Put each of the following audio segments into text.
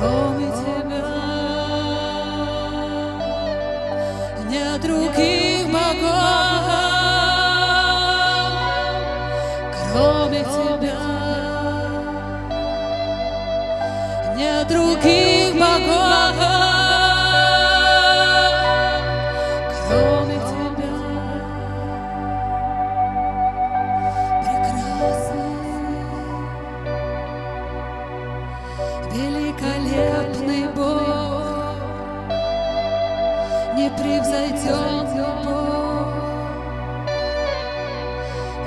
кроме тебя нет других богов, кроме тебя нет других богов. Великолепный Бог, непревзойден Бог,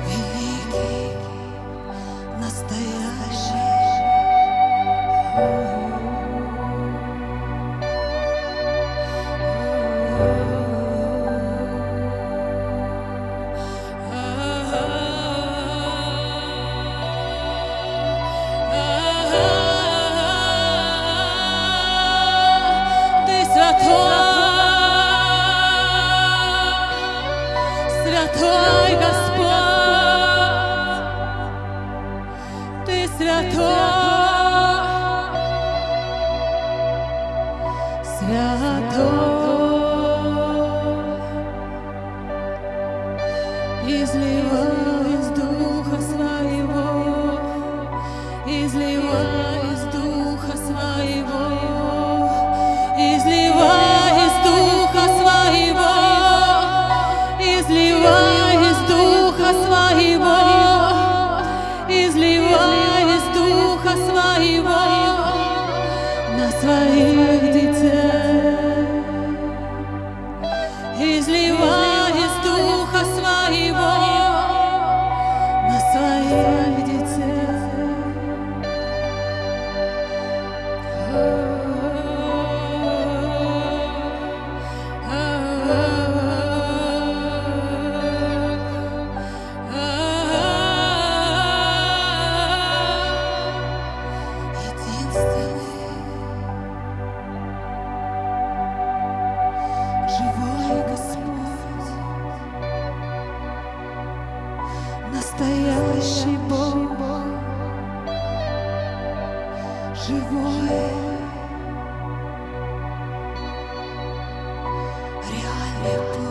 великий, настоящий. Святой Господь, Ты святой, святой, изливай из Духа Своего, изливай из Духа Своего, изливай. Своих детей, изливай из Духа Своего на своих детей. Единственное живой Господь, настоящий Бог, живой, реальный Бог.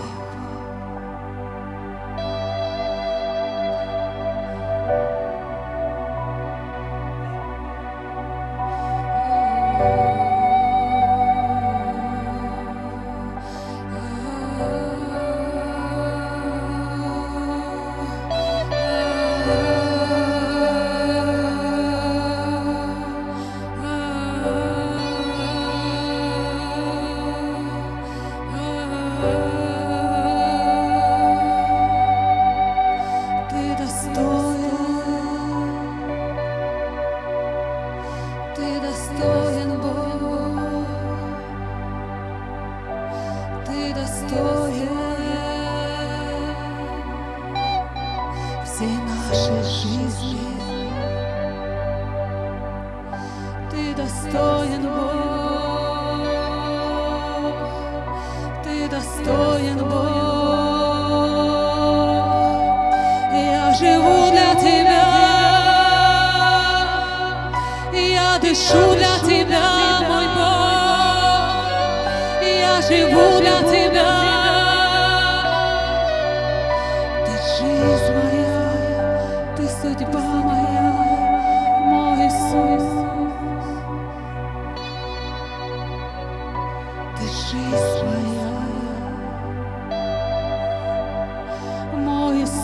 Все наши жизни, Ты достоин, Бог, Ты достоин, Бог. Я живу для Тебя, я дышу для Тебя, мой Бог, я живу для Тебя. Ты жизнь моя, судьба моя, мой Иисус, Ты жизнь моя, мой Иисус,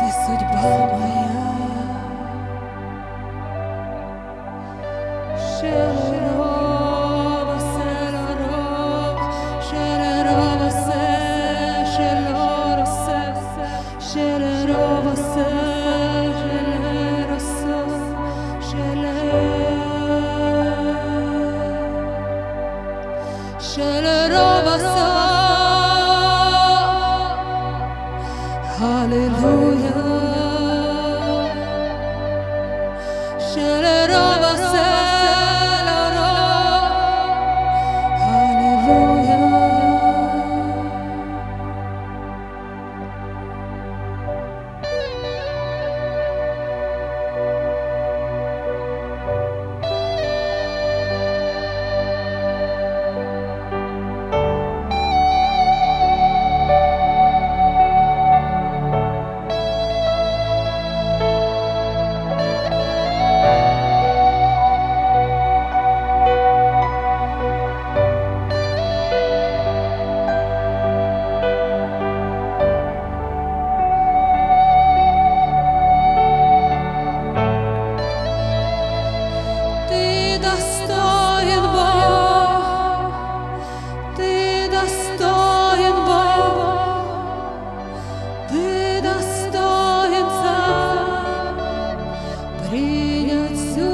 Ты судьба моя, Аллилуйя. Ты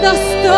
достоин,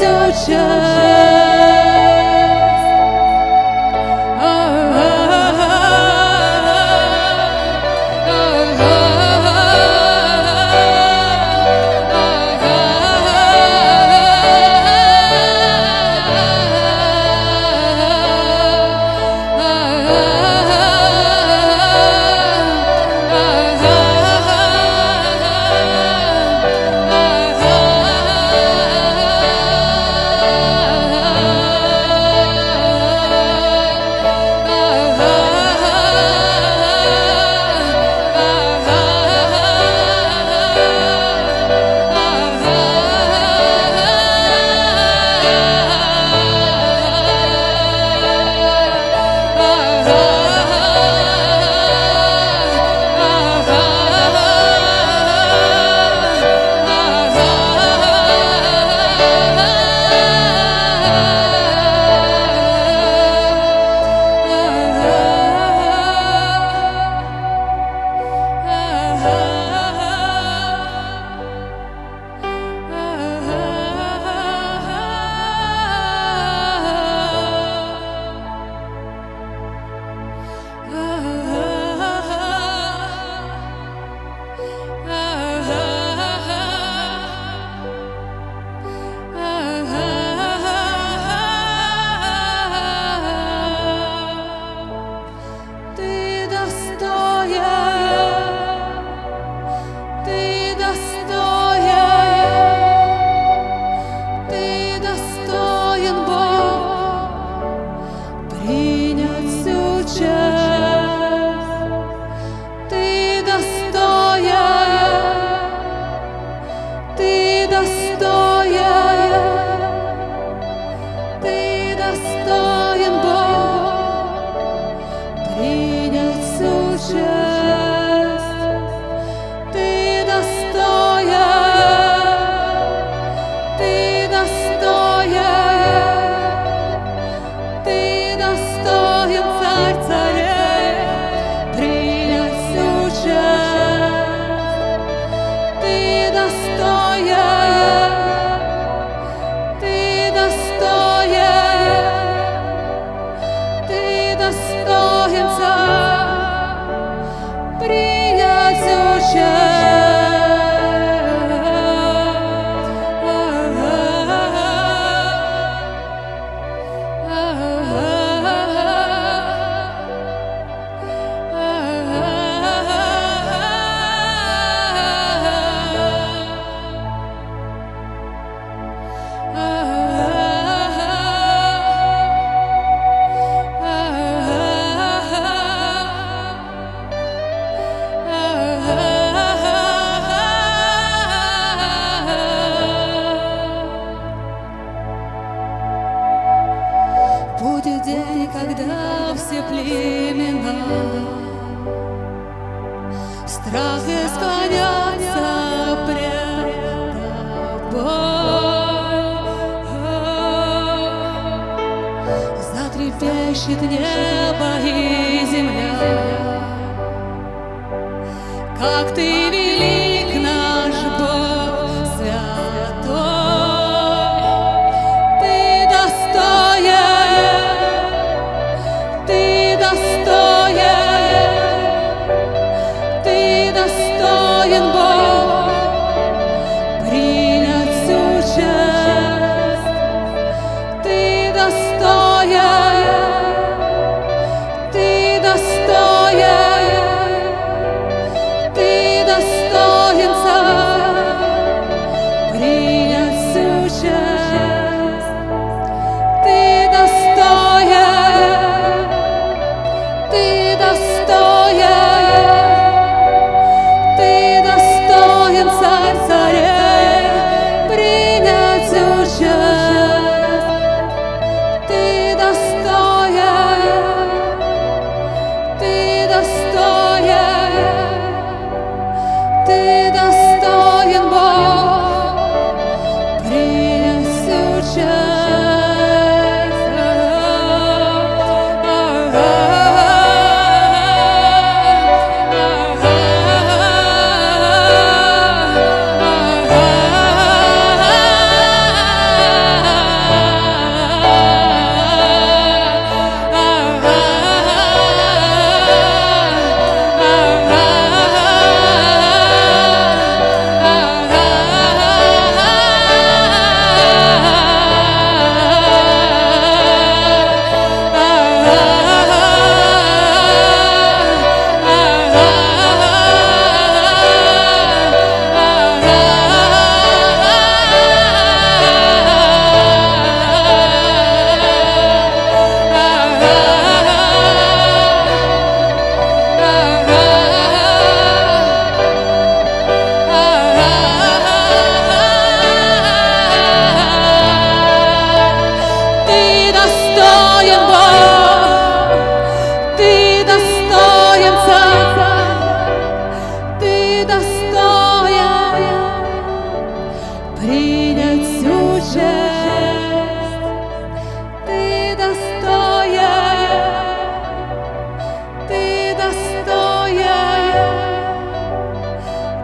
Ты достоин. достоин, Бог, Ты достоин, Царь, Ты достоин принять всю жесть, Ты достоин, Ты достоин,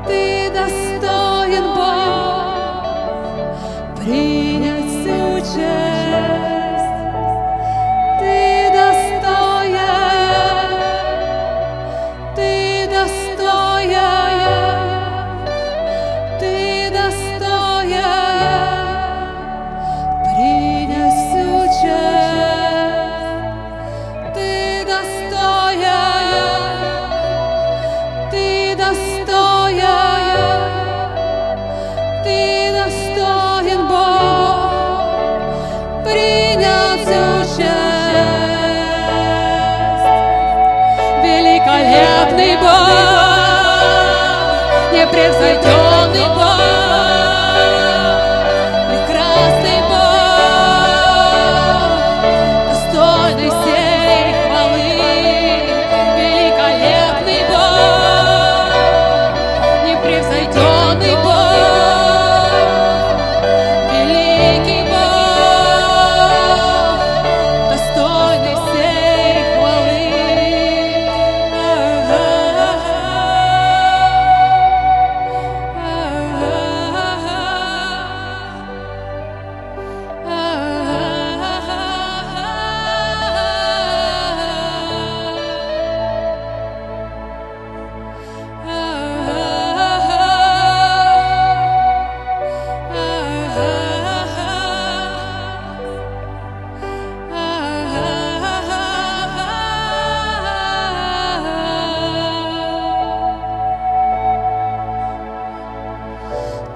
Ты достоин, Бог, принять всю жесть. Великолепный Бог, непревзойденный Бог, прекрасный Бог, достойный всей хвалы. Великолепный Бог, непревзойденный Бог, великий Бог, достойный всей хвалы.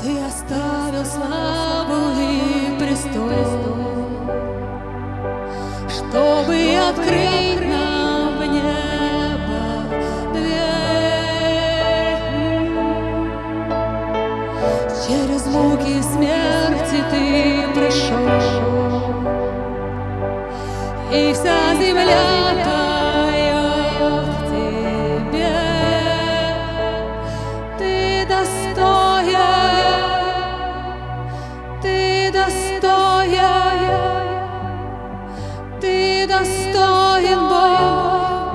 Ты оставил славу и престол, чтобы открыть нам в небо дверь. Через муки смерти Ты пришел, и вся земля поет Тебе. Ты достоин. Ты достоин, Бог,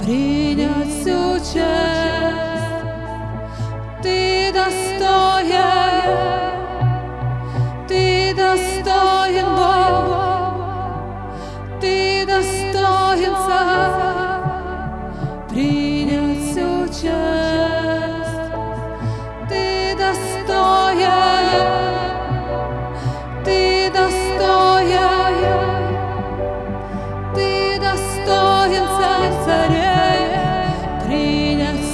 принять всю честь. Ты достоин, Ты достоин, Бог, Ты достоин, Царь, принять всю честь. Ты достоин. Ты достоин, Царь царей, принять.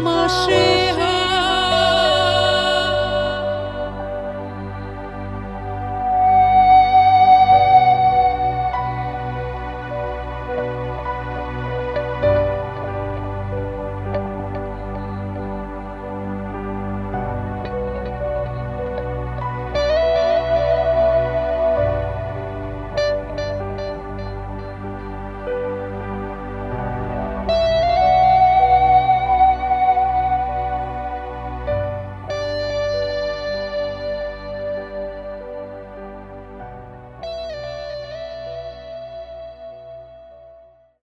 Маши.